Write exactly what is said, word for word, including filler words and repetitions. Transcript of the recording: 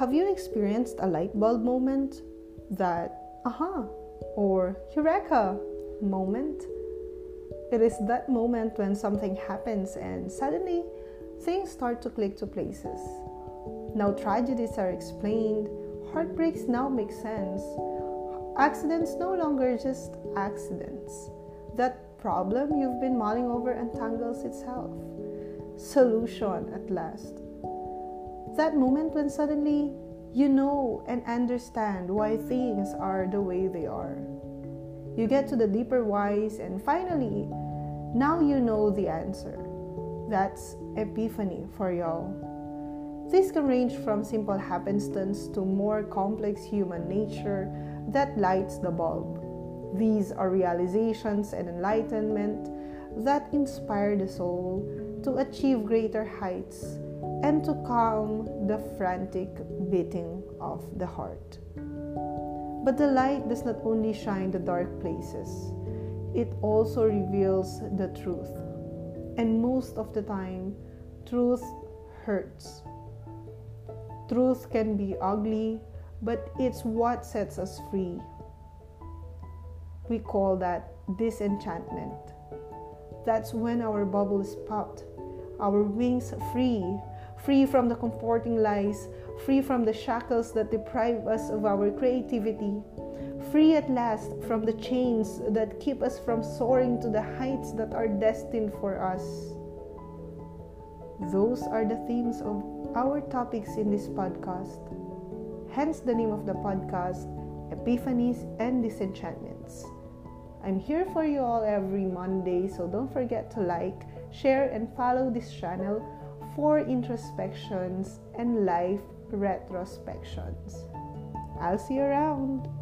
Have you experienced a light bulb moment? That aha or eureka moment? It is that moment when something happens and suddenly things start to click to places. Now tragedies are explained, heartbreaks now make sense, accidents no longer just accidents. That problem you've been mulling over untangles itself. Solution at last. That moment when suddenly you know and understand why things are the way they are. You get to the deeper whys and finally, now you know the answer. That's epiphany for y'all. This can range from simple happenstance to more complex human nature that lights the bulb. These are realizations and enlightenment that inspire the soul to achieve greater heights and to calm the frantic beating of the heart. But the light does not only shine the dark places, it also reveals the truth. And most of the time, truth hurts. Truth can be ugly, but it's what sets us free. We call that disenchantment. That's when our bubble is popped, our wings free, free from the comforting lies, free from the shackles that deprive us of our creativity, free at last from the chains that keep us from soaring to the heights that are destined for us. Those are the themes of our topics in this podcast. Hence the name of the podcast, Epiphanies and Disenchantments. I'm here for you all every Monday, so don't forget to like, share, and follow this channel for introspections and life retrospections. I'll see you around!